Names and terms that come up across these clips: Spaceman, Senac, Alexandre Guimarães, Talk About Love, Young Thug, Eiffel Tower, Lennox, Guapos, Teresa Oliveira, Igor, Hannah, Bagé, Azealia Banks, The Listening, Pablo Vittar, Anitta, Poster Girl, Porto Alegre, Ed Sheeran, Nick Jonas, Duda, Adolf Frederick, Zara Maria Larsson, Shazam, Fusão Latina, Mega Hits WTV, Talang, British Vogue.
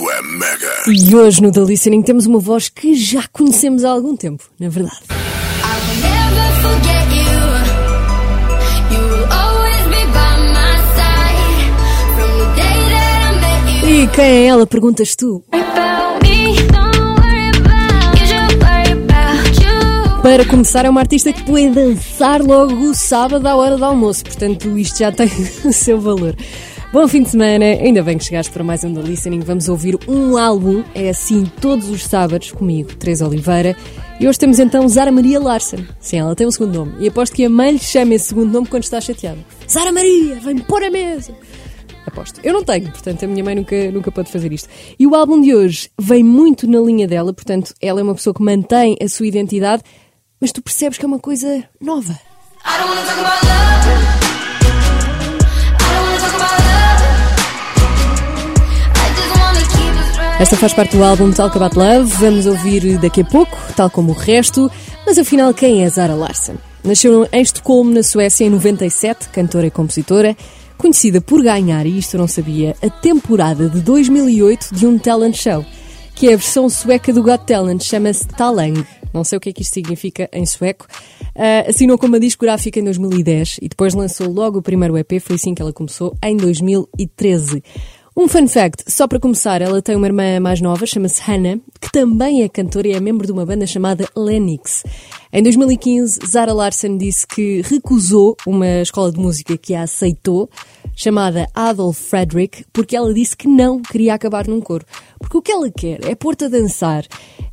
Isto é Mega. E hoje no The Listening temos uma voz que já conhecemos há algum tempo, na verdade. E quem é ela, perguntas tu? Para começar, é uma artista que pode dançar logo o sábado à hora do almoço, portanto isto já tem o seu valor. Bom fim de semana, ainda bem que chegaste para mais um The Listening. Vamos ouvir um álbum, é assim todos os sábados, comigo, Teresa Oliveira. E hoje temos então Zara Maria Larsson. Sim, ela tem um segundo nome. E aposto que a mãe lhe chama esse segundo nome quando está chateada. Zara Maria, vem-me pôr a mesa! Aposto. Eu não tenho, portanto a minha mãe nunca pode fazer isto. E o álbum de hoje vem muito na linha dela, portanto ela é uma pessoa que mantém a sua identidade, mas tu percebes que é uma coisa nova. I don't wanna talk about love. Esta faz parte do álbum Talk About Love, vamos ouvir daqui a pouco, tal como o resto, mas afinal quem é Zara Larsson? Nasceu em Estocolmo, na Suécia, em 97, cantora e compositora, conhecida por ganhar, e isto eu não sabia, a temporada de 2008 de um talent show, que é a versão sueca do Got Talent, chama-se Talang. Não sei o que é que isto significa em sueco. Assinou com uma discográfica em 2010 e depois lançou logo o primeiro EP, foi assim que ela começou, em 2013. Um fun fact, só para começar, ela tem uma irmã mais nova, chama-se Hannah, que também é cantora e é membro de uma banda chamada Lennox. Em 2015, Zara Larsson disse que recusou uma escola de música que a aceitou, chamada Adolf Frederick, porque ela disse que não queria acabar num coro. Porque o que ela quer é pôr-te a dançar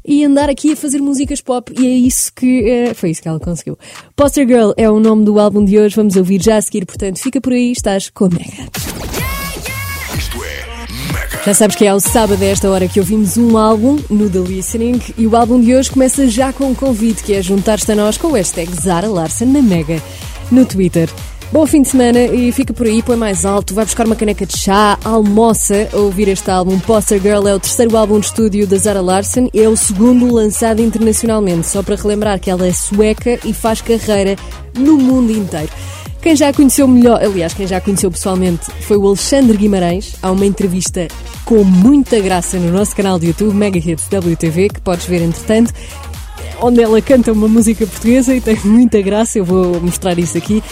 e andar aqui a fazer músicas pop, e é isso que foi isso que ela conseguiu. Poster Girl é o nome do álbum de hoje, vamos ouvir já a seguir, portanto fica por aí, estás com a Mega. Já sabes que é ao sábado a esta hora que ouvimos um álbum no The Listening, e o álbum de hoje começa já com um convite, que é juntar-te a nós com o hashtag Zara Larsson na Mega no Twitter. Bom fim de semana e fica por aí, põe mais alto, vai buscar uma caneca de chá, almoça a ouvir este álbum. Poster Girl é o terceiro álbum de estúdio da Zara Larsson e é o segundo lançado internacionalmente, só para relembrar que ela é sueca e faz carreira no mundo inteiro. Quem já a conheceu melhor, aliás, quem já a conheceu pessoalmente foi o Alexandre Guimarães. Há uma entrevista com muita graça no nosso canal de YouTube, Mega Hits WTV, que podes ver entretanto, onde ela canta uma música portuguesa e tem muita graça, eu vou mostrar isso aqui.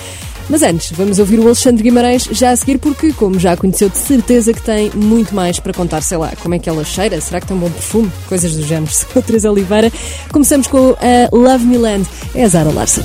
Mas antes, vamos ouvir o Alexandre Guimarães já a seguir, porque, como já a conheceu, de certeza que tem muito mais para contar, sei lá, como é que ela cheira, será que tem um bom perfume, coisas do género. Sou a Teresa Oliveira, começamos com a Love Me Land, é a Zara Larsson.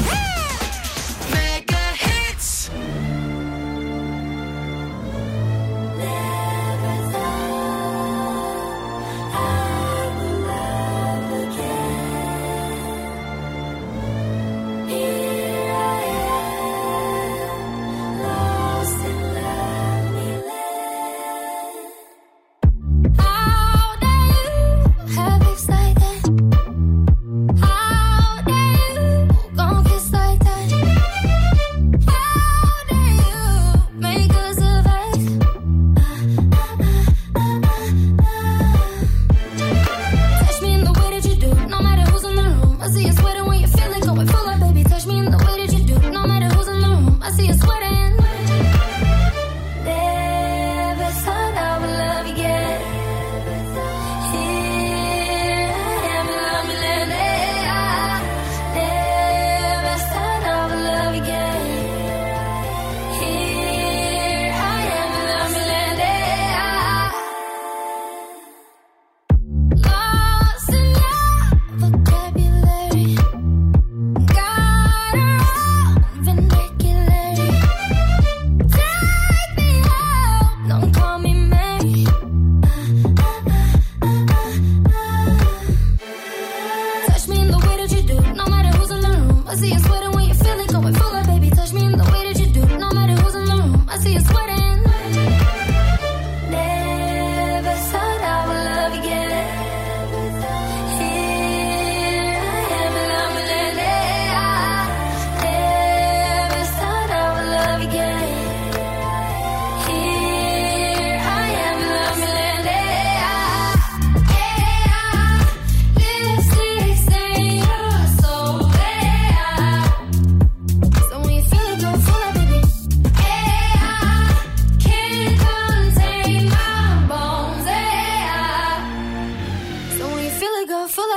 It's like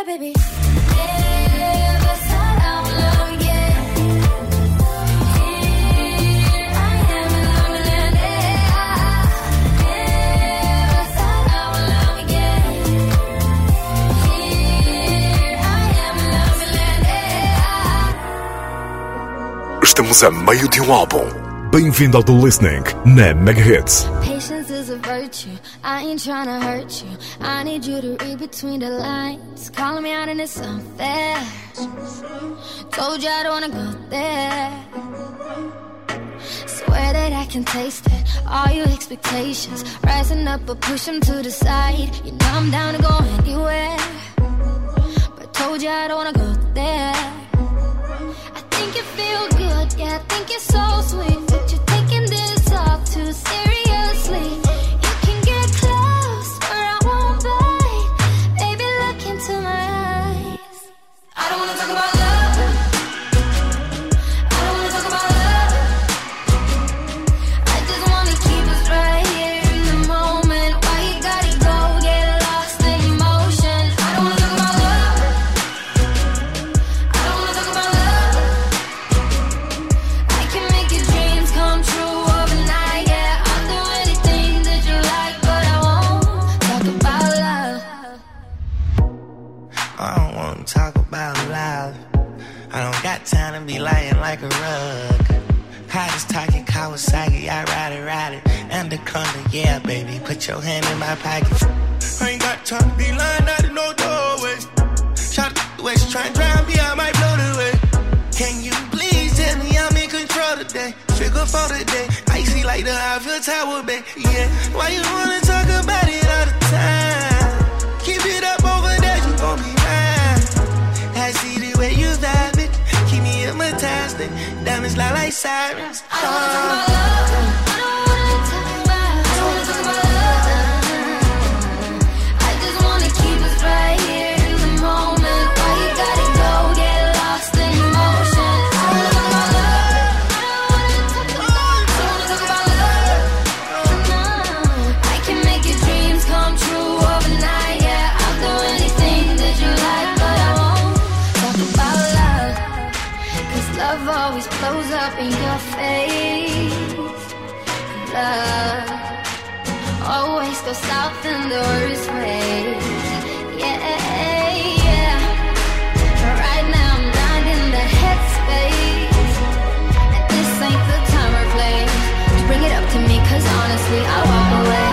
love, baby. Never said I would love again. Here I am in London. Never said I would love again. Here I am in London. Estamos a meio de um álbum. Bem-vindo ao The Listening na Mega Hits. A virtue. I ain't tryna hurt you. I need you to read between the lines. Calling me out and it's unfair. Told you I don't wanna go there. Swear that I can taste it. All your expectations rising up, but push them to the side. You know I'm down to go anywhere, but told you I don't wanna go there. I think you feel good, yeah, I think you're so sweet, but you're taking this all too seriously. Like a rug, hottest talking Kawasaki, I ride it, Anaconda, yeah, baby, put your hand in my pocket. I ain't got time to be lying out of no doorway. Shot the way she try and drown me, I might blow the way. Can you please tell me I'm in control today? Figure for today, icy like the Eiffel Tower, baby, yeah. Why you wanna talk about it all the time? Keep it up over there, you gon' be mine. I see the way you vibe it. Keep me hypnotized, diamonds lie like sirens. I don't wanna talk about love. I don't wanna talk about love. I just wanna keep us right here in the moment. Why you gotta go get lost in emotion? I don't wanna talk about love. I don't wanna talk about love. No, I can make your dreams come true overnight. Yeah, I'll do anything that you like, but I won't talk about love. Love always blows up in your face. Love always goes south in the worst ways. Yeah, yeah. But right now I'm not in the headspace, and this ain't the time or place to bring it up to me, 'cause honestly I walk away.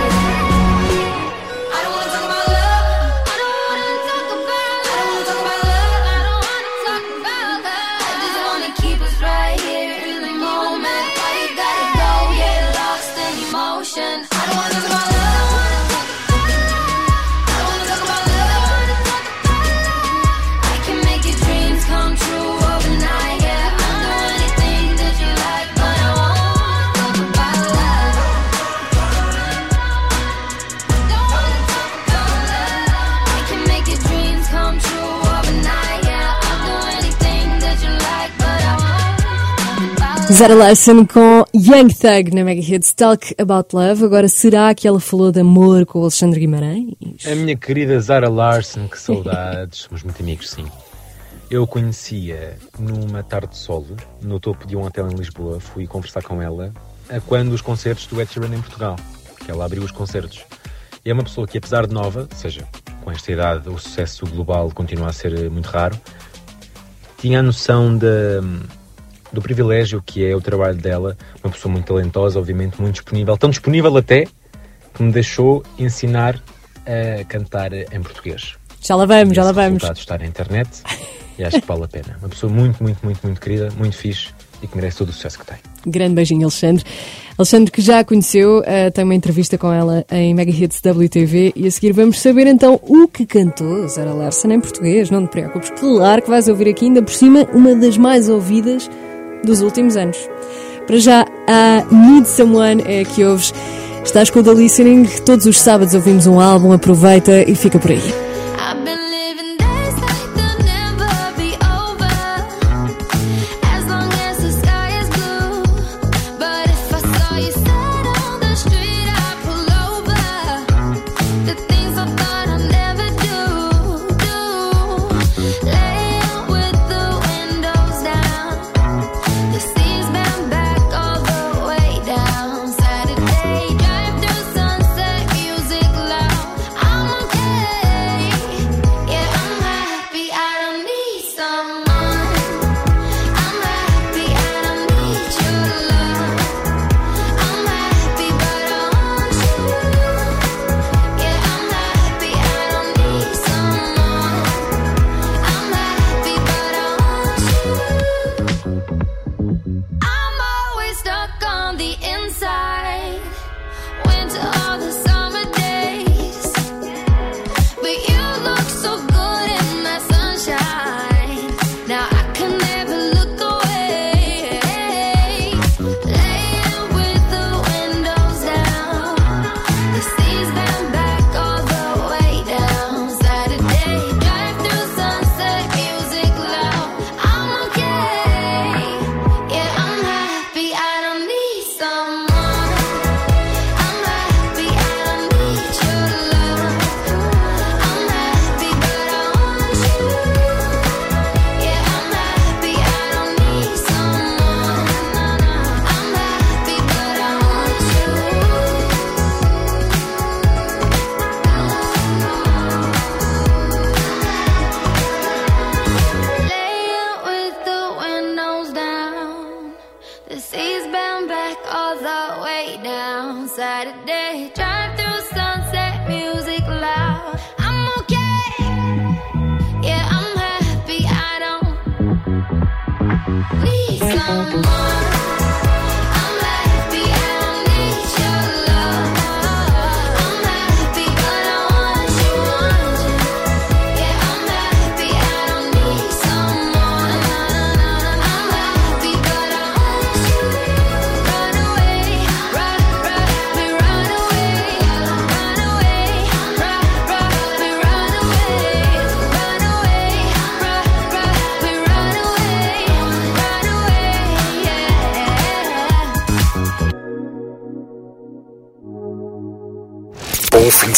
Zara Larsson com Young Thug na Mega Hits Talk About Love. Agora, será que ela falou de amor com o Alexandre Guimarães? A minha querida Zara Larsson, que saudades. Somos muito amigos, sim. Eu a conhecia numa tarde de sol, no topo de um hotel em Lisboa. Fui conversar com ela quando os concertos do Ed Sheeran em Portugal, porque ela abriu os concertos. E é uma pessoa que, apesar de nova, ou seja, com esta idade, o sucesso global continua a ser muito raro, tinha a noção do privilégio que é o trabalho dela. Uma pessoa muito talentosa, obviamente, muito disponível, tão disponível até que me deixou ensinar a cantar em português. Já lá vamos. O resultado está na internet e acho que vale a pena. Uma pessoa muito, muito, muito, muito querida, muito fixe e que merece todo o sucesso que tem. Grande beijinho, Alexandre. Alexandre, que já a conheceu, tem uma entrevista com ela em Mega Hits WTV e a seguir vamos saber então o que cantou Zara Larsson em português. Não te preocupes, claro que vais ouvir aqui, ainda por cima, uma das mais ouvidas dos últimos anos. Para já, a Need Someone é que ouves. Estás com o The Listening, todos os sábados ouvimos um álbum, aproveita e fica por aí.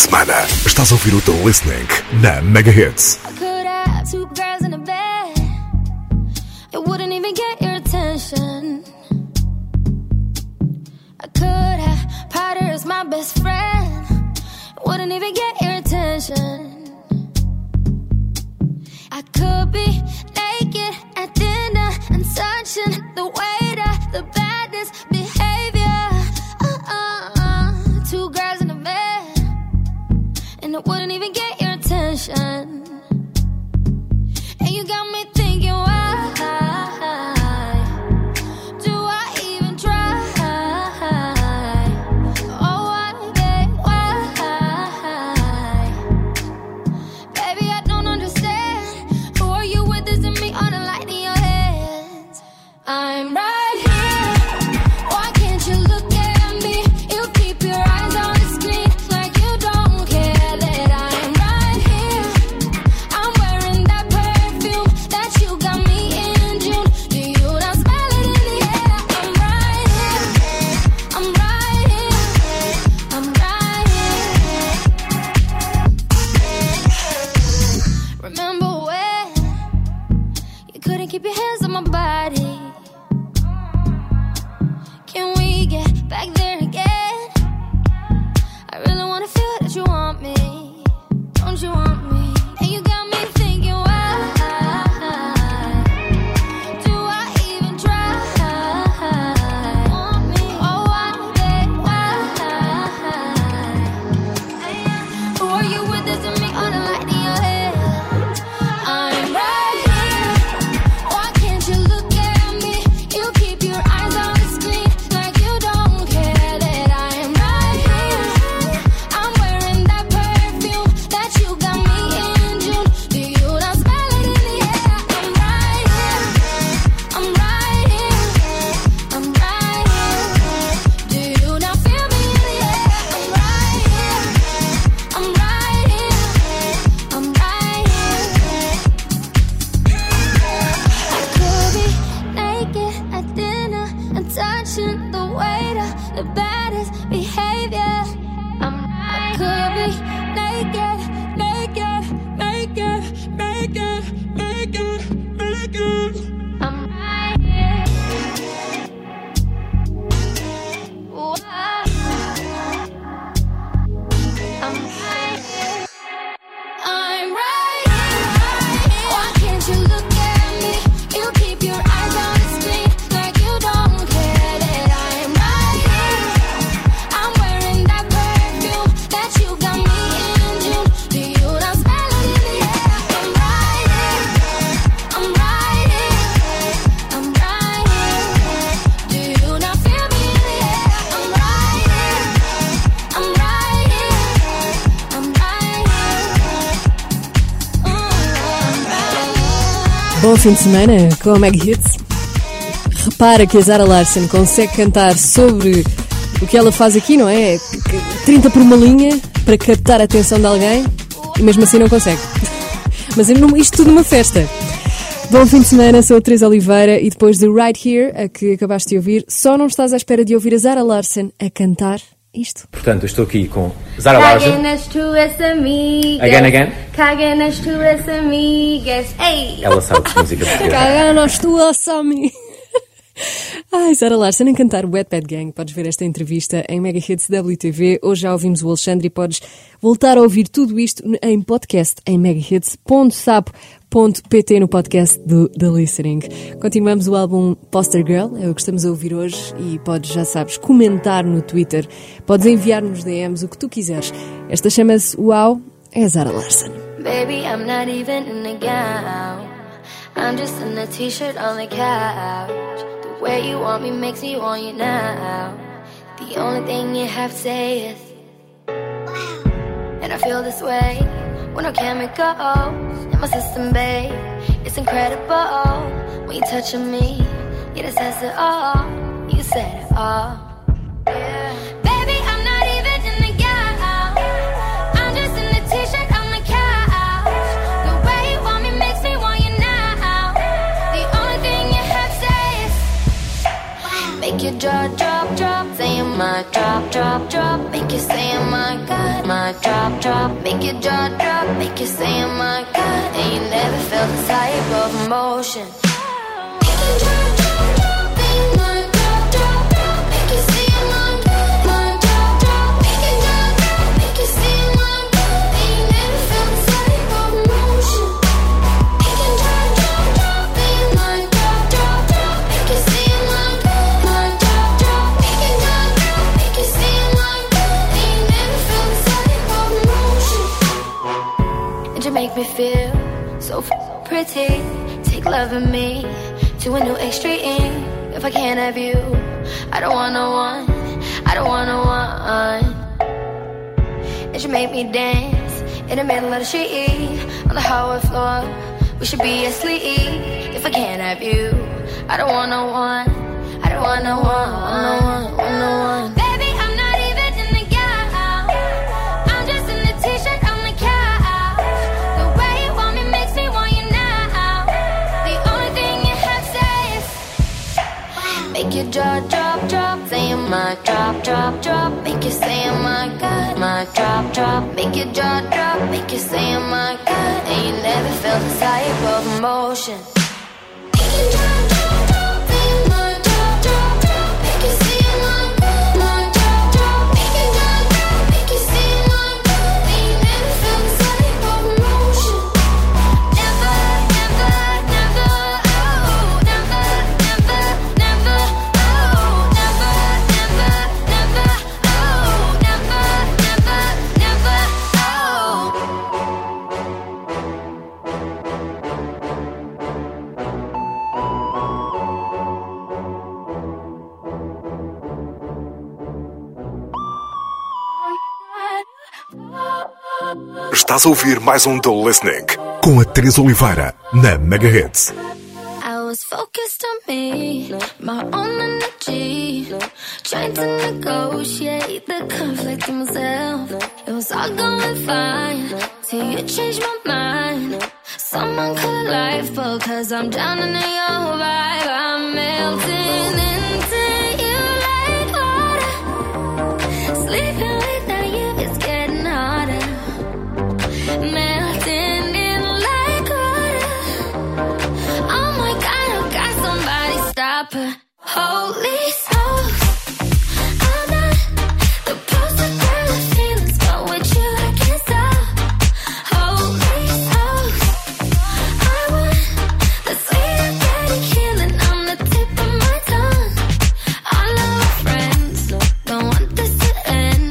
semana. Estás a ouvir o The Listening na Mega Hits. I could be naked at dinner and searching the waiter, the baddest behavior. Two girls in a bed, and it wouldn't even get your attention. And you got me thinking, why do I even try? Oh, why, babe, why? Baby, I don't understand. Who are you with? This and me on a light in your hands. I'm right here. Why can't you look at me? You keep your eyes on the screen like you don't care that I'm right here. I'm wearing that perfume that you got me in June. Do you not smell it in the air? I'm right here. I'm right here. I'm right here. Remember when you couldn't keep your hands on my body? Can we get back there again? I really wanna feel that you want me. Don't you want me? And you got me thinking, why do I even try? Want me? Oh, why, babe, why? Who are you with? This and me on a light in your head. I'm right here. Why can't you look at me? You keep your eyes on the screen like you don't care that I'm right here. I'm wearing that perfume that you got me in June. Do you not smell it in the air? I'm right here. I'm right here. I'm right here. Do you not feel me in the air? I'm right here. I'm right here. I'm right here. I could be naked at dinner and touching the waiter, the baddest behavior. I could be naked, naked, naked, naked, naked, naked. I'm right here. I'm right here. I'm right here. Why can't you look at me? You keep your eyes on the screen like you don't care that I'm right here. I'm wearing that perfume that you got me in June. Do you not smell it in the air? I'm right here. I'm right here. I'm right here. Do you not feel me in the air? I'm right here. I'm right here. I'm right here. I'm right here. Bom fim de semana com a Mega Hits. Repara que a Zara Larsson consegue cantar sobre o que ela faz aqui, não é? 30 por uma linha para captar a atenção de alguém e mesmo assim não consegue. Mas isto tudo numa festa. Bom fim de semana, sou a Teresa Oliveira e depois de Right Here, a que acabaste de ouvir, só não estás à espera de ouvir a Zara Larsson a cantar isto. Portanto, eu estou aqui com Zara Caguem Larsson. nas tuas amigas. Again, again. Caguem nas tuas amigas. Ei! Ela sabe de música portuguesa. Caga nós tua, Sammy. Ai, Zara Larsson a cantar Wet Bad Gang. Podes ver esta entrevista em Mega Hits WTV. Hoje já ouvimos o Alexandre e podes voltar a ouvir tudo isto em podcast em megahits.sapo.pt no podcast do The Listening. Continuamos o álbum Poster Girl, é o que estamos a ouvir hoje e podes, já sabes, comentar no Twitter. Podes enviar-nos DMs, o que tu quiseres. Esta chama-se Uau, é Zara Larsson. Baby, I'm not even in a gown. I'm just in a t-shirt on the couch. Where you want me makes me want you now. The only thing you have to say is wow. And I feel this way with no chemicals in my system, babe. It's incredible when you're touching me. Yeah, that says it all. You said it all. Yeah. Baby, I'm not even in the gown. I'm just in the t-shirt on the couch. The way you want me makes me want you now. The only thing you have to say is make your jaw drop, drop, say your my drop, drop, drop, make you say, oh my God. My drop, drop, make your jaw drop, make you say, oh my God. And you never felt the type of emotion. Make you drop, drop, drop, be my drop, drop, drop, make you say, oh my God. My drop, drop, make your jaw drop, make you say, oh my God. And you never felt the type of emotion. Make you drop, drop, drop, be my drop, drop, drop, make you say, oh my God. My drop, drop, make your jaw drop, make you say, oh my God. And you never felt the type of emotion. And you make me feel so pretty. Take love in me to a new extreme. If I can't have you, I don't want no one, I don't want no one. And you make me dance in the middle of the street, on the hallway floor, we should be asleep. If I can't have you, I don't want no one, I don't want no one, no one, no one. Baby, I'm not even in the gown, I'm just in the t-shirt on the couch. The way you want me makes me want you now. The only thing you have says, make your jaw drop, drop, say my drop, drop, drop, make you say, oh my God. My drop, drop, make your jaw drop, make you say, oh my God. And you never felt the type of emotion. Make you drop, drop, drop, say my drop, drop, drop, make you say, oh my God. My drop, drop, make your jaw drop, make you say, oh my God. And you never felt the type of emotion. Never, never, never, oh, never, never, never, oh, never, never, never, oh, never, never, never, oh. Estás a ouvir mais um The Listening com a Teresa Oliveira na Mega Hits. I was focused on me, my own energy, trying to negotiate the conflict in myself. It was all going fine till you changed my mind. Someone call life, because I'm drowning in your vibe. I'm melting into you like water. Sleeping without you is getting harder. Melting in like water. Oh my God, oh God, somebody stop her. Holy smokes, I'm not the poster girl of feelings, but with you I can't stop. Holy smokes, I want the sweetest daddy killing on the tip of my tongue. All of my friends don't want this to end.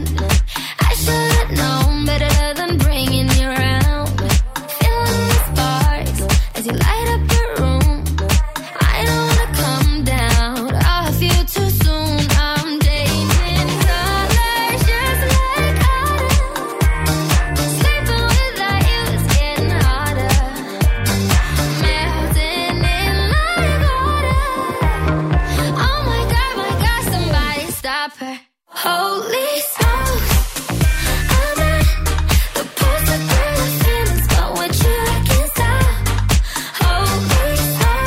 I should have known better than bringing you around. Feeling the sparks as you light up your room. I don't wanna come down off you too soon. I'm dating colors just like autumn. Sleeping without you is getting harder. Melting in like water. Oh my God, somebody stop her. Holy smokes, I'm not the poster girl of feelings, but with you I can't stop. Holy smokes, I want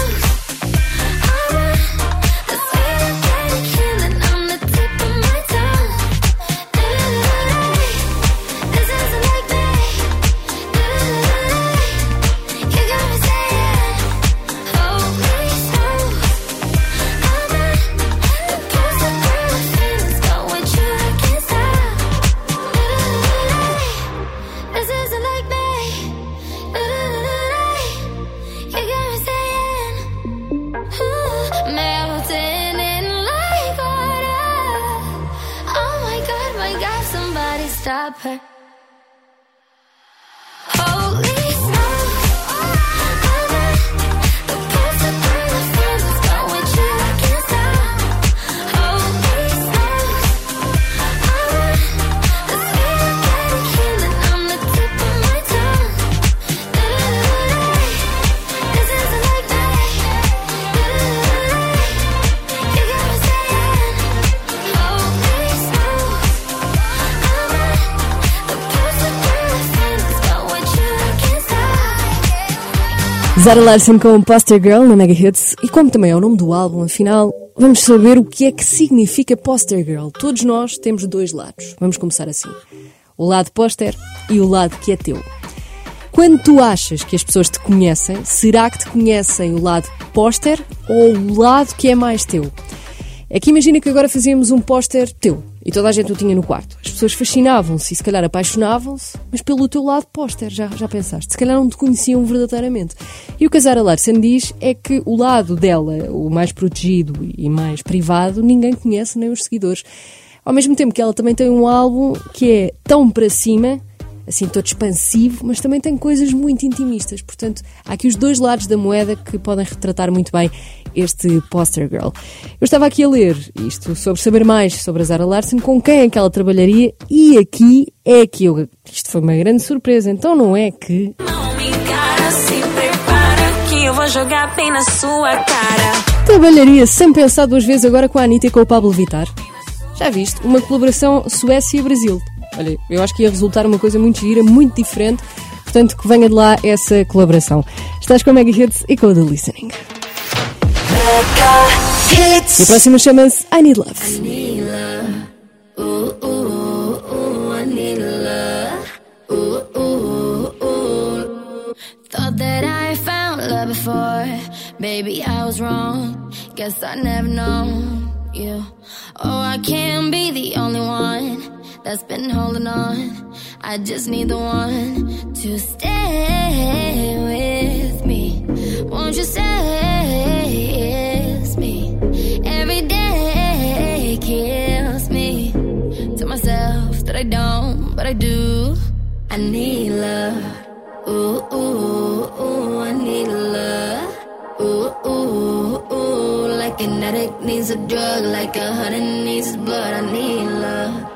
the sweetest daddy killing on the tip of my tongue. This isn't like me. You got me saying, holy smokes, I'm not the poster girl of feelings, but with you I can't stop. This isn't like me. You got me saying, melting in like water. Oh my God, somebody stop her. Holy smoke, I'm not the poster girl of feelings, but with you I can't stop. Holy smoke, I want the sweetest daddy killing on the tip of my tongue. This isn't like me. You got me saying, holy smoke, I'm not the poster girl of feelings, but with you I can't stop. Zara Larsson com Poster Girl na Mega Hits. E como também é o nome do álbum, afinal, vamos saber o que é que significa Poster Girl. Todos nós temos dois lados. Vamos começar assim. O lado póster e o lado que é teu. Quando tu achas que as pessoas te conhecem, será que te conhecem o lado póster ou o lado que é mais teu? É que imagina que agora fazíamos um póster teu e toda a gente o tinha no quarto. As pessoas fascinavam-se e se calhar apaixonavam-se, mas pelo teu lado póster, já pensaste. Se calhar não te conheciam verdadeiramente. E o que a Zara Larsson diz é que o lado dela, o mais protegido e mais privado, ninguém conhece, nem os seguidores. Ao mesmo tempo que ela também tem um álbum que é tão para cima, assim, todo expansivo, mas também tem coisas muito intimistas. Portanto, há aqui os dois lados da moeda que podem retratar muito bem este Poster Girl. Eu estava aqui a ler isto sobre saber mais sobre a Zara Larsson, com quem é que ela trabalharia, e aqui é que eu... Isto foi uma grande surpresa, então não é que... Não me encara, se prepara que eu vou jogar bem na sua cara. Trabalharia sem pensar duas vezes agora com a Anitta e com o Pablo Vittar. Já viste? Uma colaboração Suécia-Brasil. Olha, eu acho que ia resultar uma coisa muito gira, muito diferente. Portanto, que venha de lá essa colaboração. Estás com a Mega Hits e com o The Listening. Mega Hits. E a próxima chama-se I Need Love. I need love. Ooh, ooh, ooh, I need love. Ooh, ooh, ooh. Thought that I found love before. Maybe I was wrong. Guess I never known you. Oh, I can't be the only one that's been holding on. I just need the one to stay with me. Won't you stay with me? Every day kills me. Tell myself that I don't, but I do. I need love. Ooh, ooh, ooh, I need love. Ooh, ooh, ooh. Like an addict needs a drug, like a hunter needs his blood. I need love.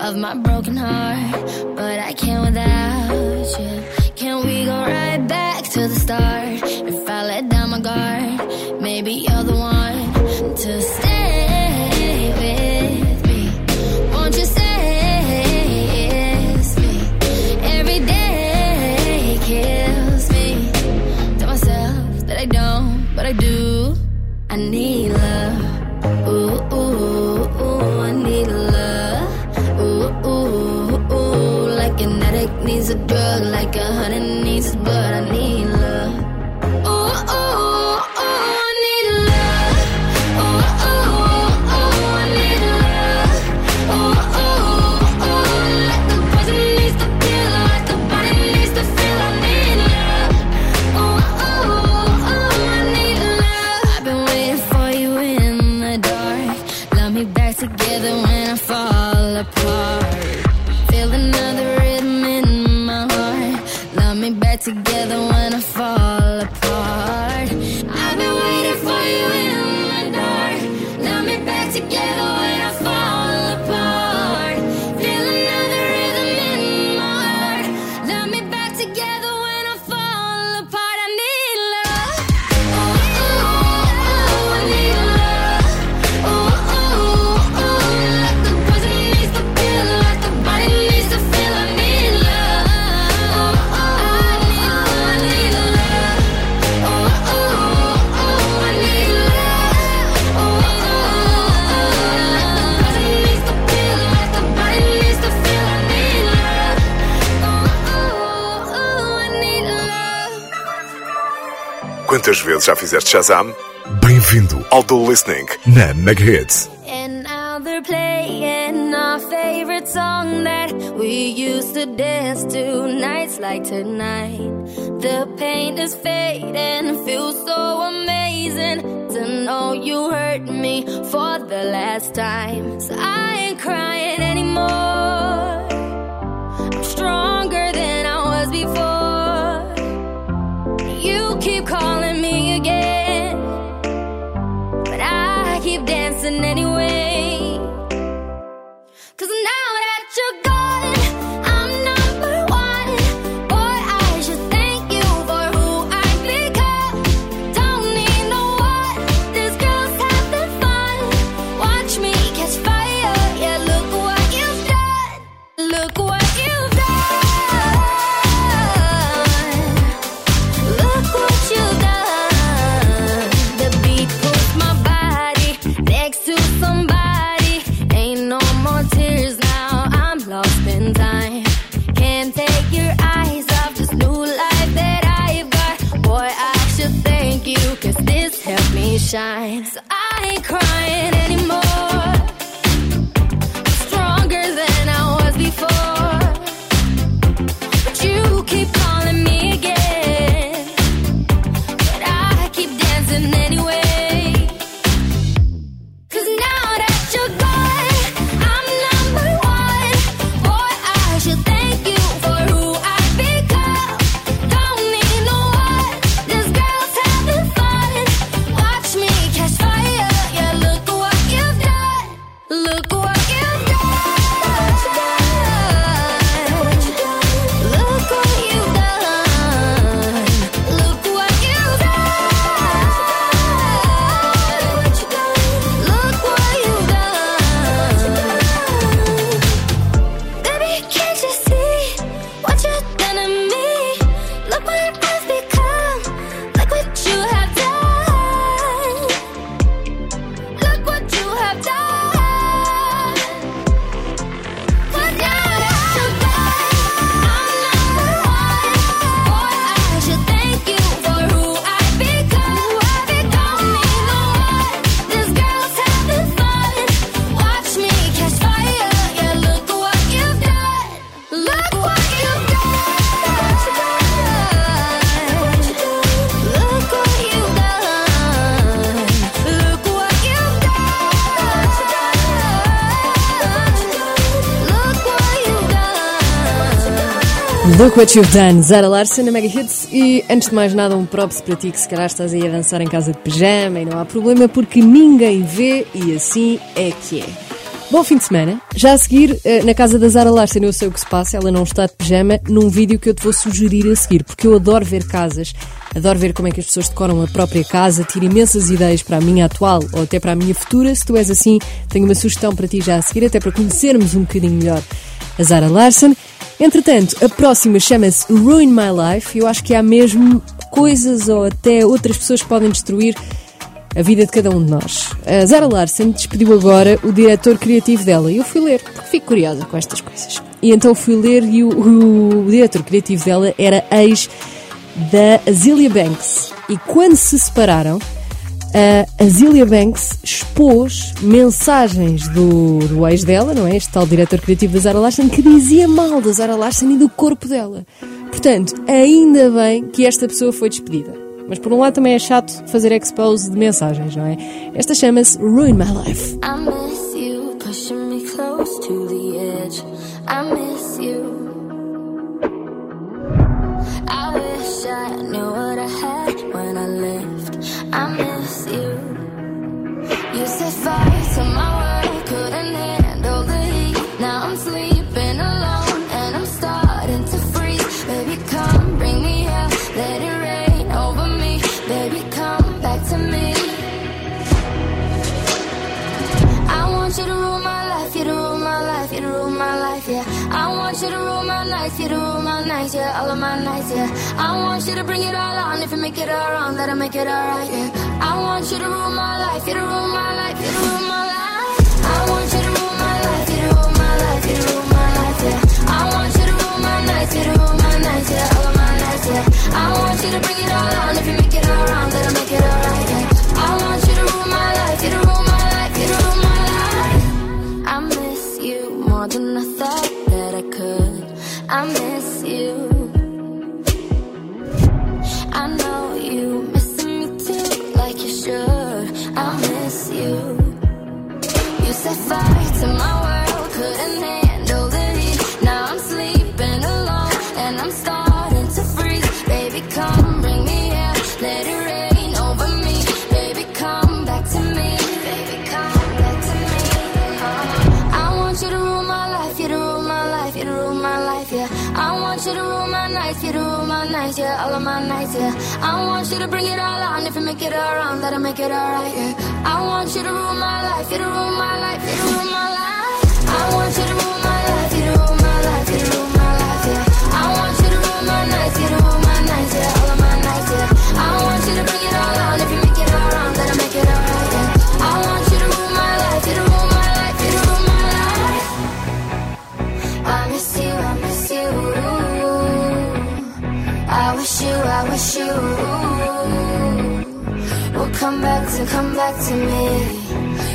Of my broken heart, but I can't without you. Can we go right back to the start? If I let down my guard, maybe you're the one to stay with me. Won't you stay with me? Every day kills me. Tell myself that I don't, but I do. I need love. Ooh, ooh, ooh, I need love. Ooh, ooh, like an addict needs a drug, like a hunter needs his blood. I need love. Ooh, ooh, ooh, I need love. Ooh, ooh, ooh, I need love. Ooh, ooh, ooh, like the poison needs the pill, like the body needs the feel. I need love. Ooh, ooh, ooh, I need love. I've been waiting for you in the dark. Love me back together when I fall apart. Together when I fall apart. I've been waiting for you in the dark. Love me back together when I fall apart. Feel another rhythm in my heart. Love me back together when I fall apart. I need love. Ooh, ooh, ooh, I need love. Ooh, ooh, ooh, like the poison needs the pill, like the body needs the feel. I need love. Ooh, quantas vezes já fizeste Shazam? Bem-vindo ao The Listening na Mega Hits. And now they're playing our favorite song that we used to dance to nights like tonight. The pain is fading, feels so amazing to know you hurt me for the last time. So I ain't crying anymore. I'm stronger than I was before. You keep calling me again, but I keep dancing anyway. 'Cause now that you're gone, I'm number one. Boy, I should shine. So I ain't crying anymore. I'm stronger than I was before. But you keep calling me again, but I keep dancing anyway. Look what you've done, Zara Larsson na Mega Hits. E antes de mais nada, um props para ti, que se calhar estás aí a dançar em casa de pijama e não há problema porque ninguém vê e assim é que é. Bom fim de semana. Já a seguir, na casa da Zara Larsson, eu sei o que se passa, ela não está de pijama, num vídeo que eu te vou sugerir a seguir, porque eu adoro ver casas, adoro ver como é que as pessoas decoram a própria casa, tiro imensas ideias para a minha atual ou até para a minha futura. Se tu és assim, tenho uma sugestão para ti já a seguir, até para conhecermos um bocadinho melhor a Zara Larsson. Entretanto, a próxima chama-se Ruin My Life. Eu acho que há mesmo coisas ou até outras pessoas que podem destruir a vida de cada um de nós. A Zara Larsson despediu agora o diretor criativo dela. E eu fui ler, porque fico curiosa com estas coisas. E então fui ler e o diretor criativo dela era ex da Azealia Banks. E quando se separaram, a Azealia Banks expôs mensagens do ex dela, não é? Este tal diretor criativo da Zara Larsson, que dizia mal da Zara Larsson e do corpo dela. Portanto, ainda bem que esta pessoa foi despedida. Mas por um lado também é chato fazer expose de mensagens, não é? Esta chama-se Ruin My Life. I miss you, pushing me close to the edge. I miss you. I wish I knew what I had when I left. I miss you. You said fire to my world, couldn't handle the heat. Now I'm sleeping alone and I'm starting to freeze. Baby, come bring me hell, let it rain over me. Baby, come back to me. I want you to rule my life, you to rule my life, you to rule my life, yeah. I want you to rule my nights, you to rule my nights, yeah, all of my nights, yeah. I want you to bring it all on, if you make it all wrong, let it make it all right, yeah. I want you to rule my life, you to rule my life, you to rule my life. I want you to rule my life, you to rule my life, you to rule my life, yeah. I want you to rule my nights, you to rule my nights, yeah, all of my nights, yeah. I want you to bring it all on, if you make it all wrong, let it make it all right, yeah. I want you to rule my life, you to rule my life, you to rule my life. I miss you more than I thought that I could. I miss you. I know you missing me too, like you should. I miss you. You set fire to my world, couldn't handle the heat. Now I'm sleeping alone and I'm starting to freeze. Baby, come bring me out, let it rain over me. Baby, come back to me. Baby, come back to me. I want you to rule my life, you to rule my life, you to rule my life, yeah. I want you to rule my nights, you to rule my nights, yeah, all of my nights, yeah. I want you to bring it all on, if you make it all wrong, let it make it all right, yeah. I want you to rule my life, you to rule my life, you to rule my life. I want you to rule my life, you to rule my life, you to rule my life, yeah. I want you to rule my nights, you to rule my nights, yeah, all of my nights, yeah. I want you to bring it all on, if you make it all wrong, let it make it all right, yeah. I want you to rule my life, you to rule my life, you to rule my life. I miss you, I miss you. I wish you will come back to So come back to me,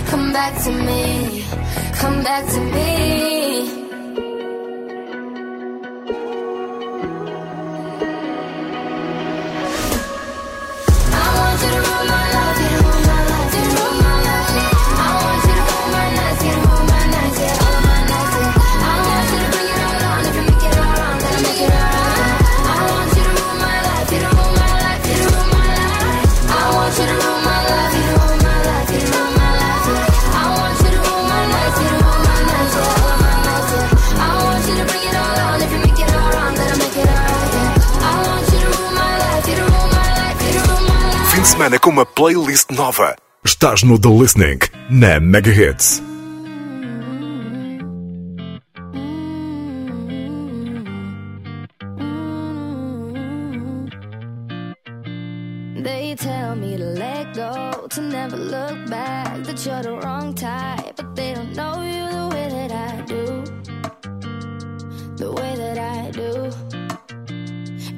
come back to me, come back to me. Semana com uma playlist nova. Estás no The Listening, na Mega Hits. They tell me to let go, to never look back, that you're the wrong type, but they don't know you the way that I do, the way that I do.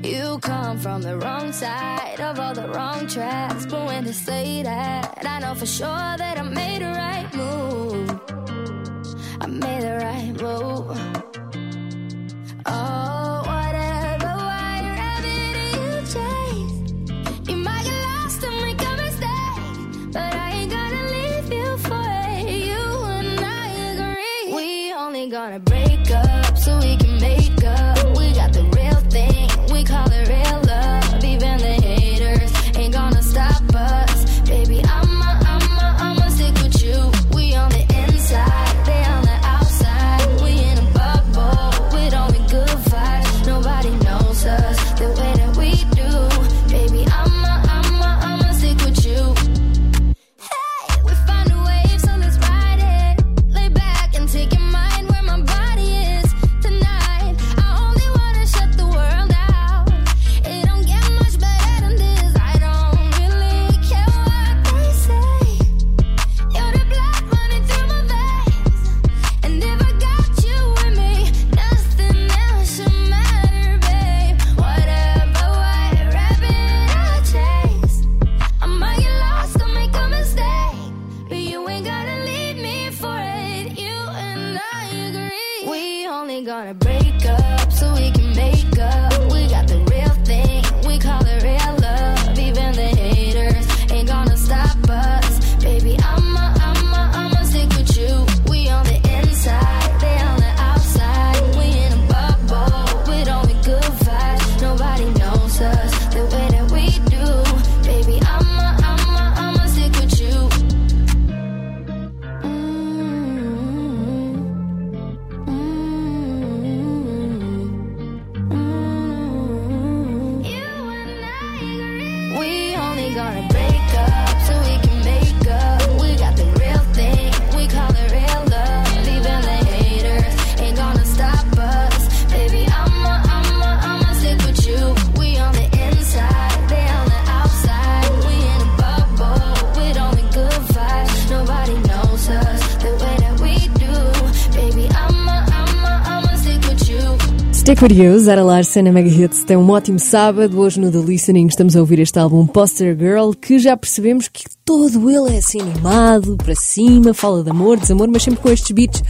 You come from the wrong side of all the wrong tracks, but when they say that, I know for sure that I made the right move. I made the right move. Oh, whatever white rabbit you chase, you might get lost and make a mistake, but I ain't gonna leave you for it. You and I agree, we only gonna break up so we can make up. We got the real thing. We call it real love, even the haters ain't gonna stop us. Baby, I'ma stick with you. We on the inside, they on the outside. We in a bubble, with only good vibes. Nobody knows us the way that we do. Baby, I'ma stick with you. Hey, we find a wave, so let's ride it. Lay back and take your mind where my body is tonight. I only wanna shut the world out. Stick with you, Zara Larsson na Mega Hits. Tem um ótimo sábado. Hoje no The Listening estamos a ouvir este álbum Poster Girl, que já percebemos que todo ele é assim animado, para cima, fala de amor, desamor, mas sempre com estes beats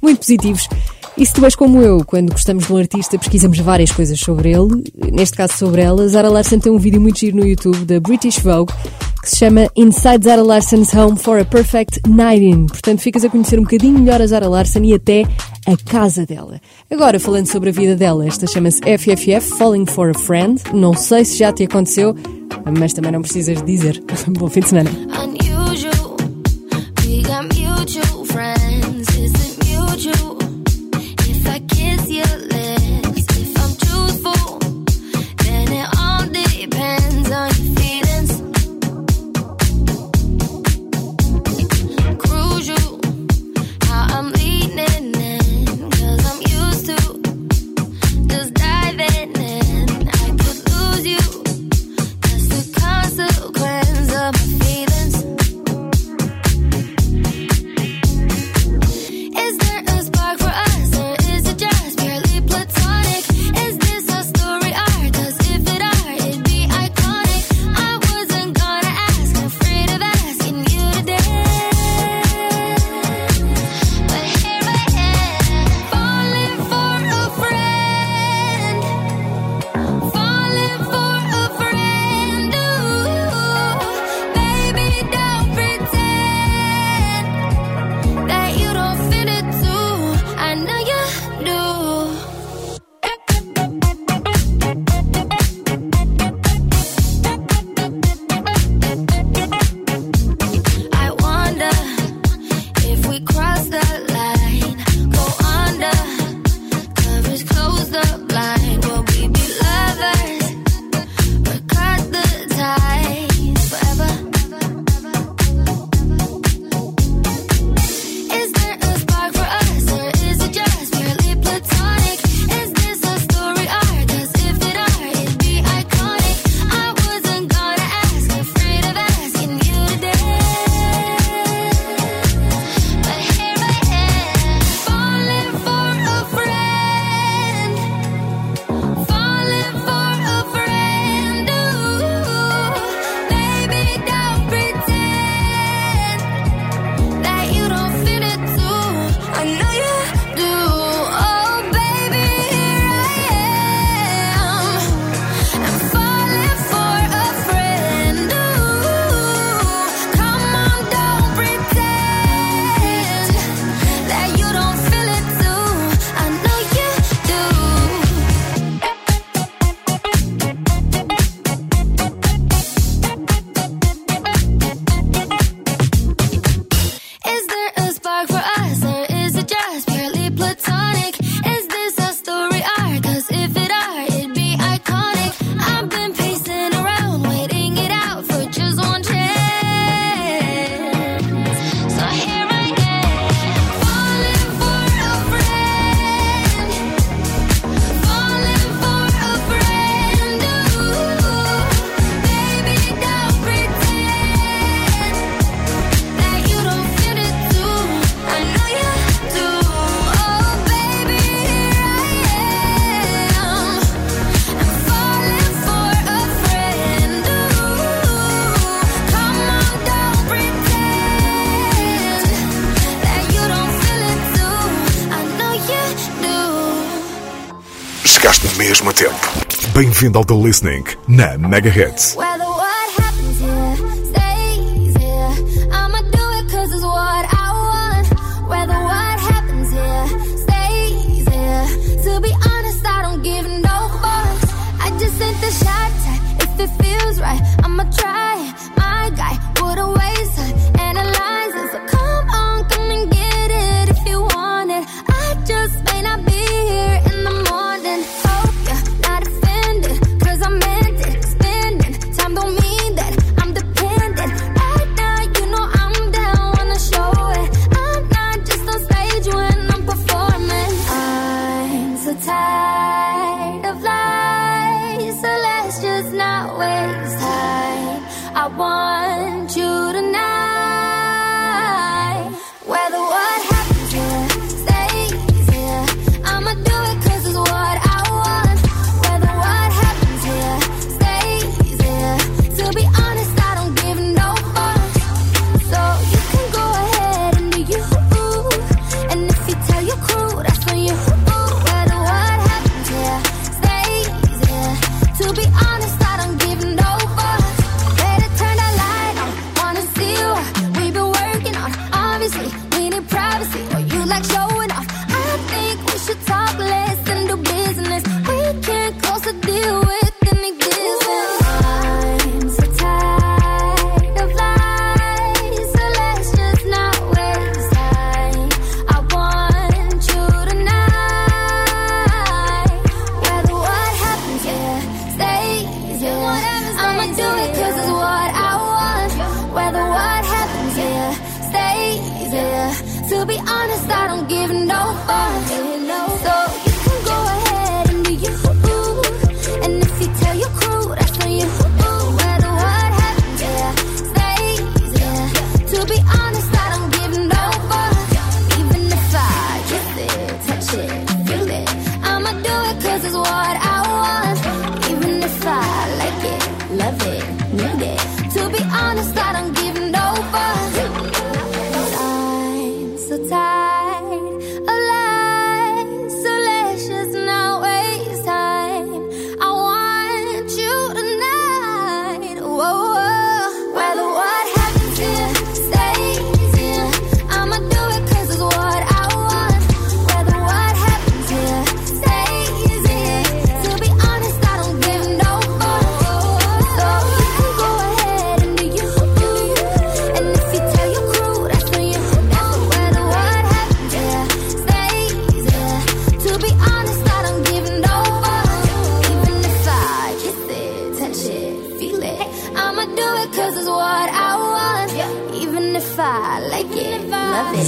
muito positivos. E se tu és como eu, quando gostamos de um artista pesquisamos várias coisas sobre ele, neste caso sobre ela. Zara Larsson tem um vídeo muito giro no YouTube da British Vogue que se chama Inside Zara Larsson's Home for a Perfect Night In. Portanto, ficas a conhecer um bocadinho melhor a Zara Larsson e até a casa dela. Agora, falando sobre a vida dela, esta chama-se FFF, Falling for a Friend. Não sei se já te aconteceu, mas também não precisas dizer. Bom fim de semana. Unusual, we got mutual friends. Is it mutual? If I kiss your lips, if I'm truthful, then it all depends on your feelings. Crucial, how I'm leaning. Is there a spark? Chegaste mesmo a tempo. Bem-vindo ao The Listening na Mega Hits.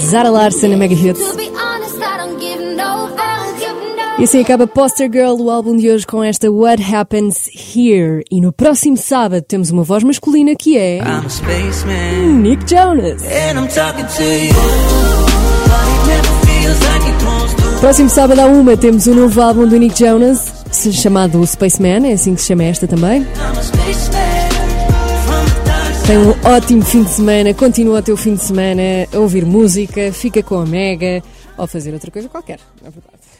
Zara Larsson na Mega Hits. E assim acaba Poster Girl, o álbum de hoje, com esta What Happens Here. E no próximo sábado temos uma voz masculina que é Nick Jonas. Próximo sábado à uma temos o novo álbum do Nick Jonas, chamado Spaceman, é assim que se chama esta também. Tenha um ótimo fim de semana, continua o teu fim de semana a ouvir música, fica com a Mega ou fazer outra coisa qualquer, na verdade.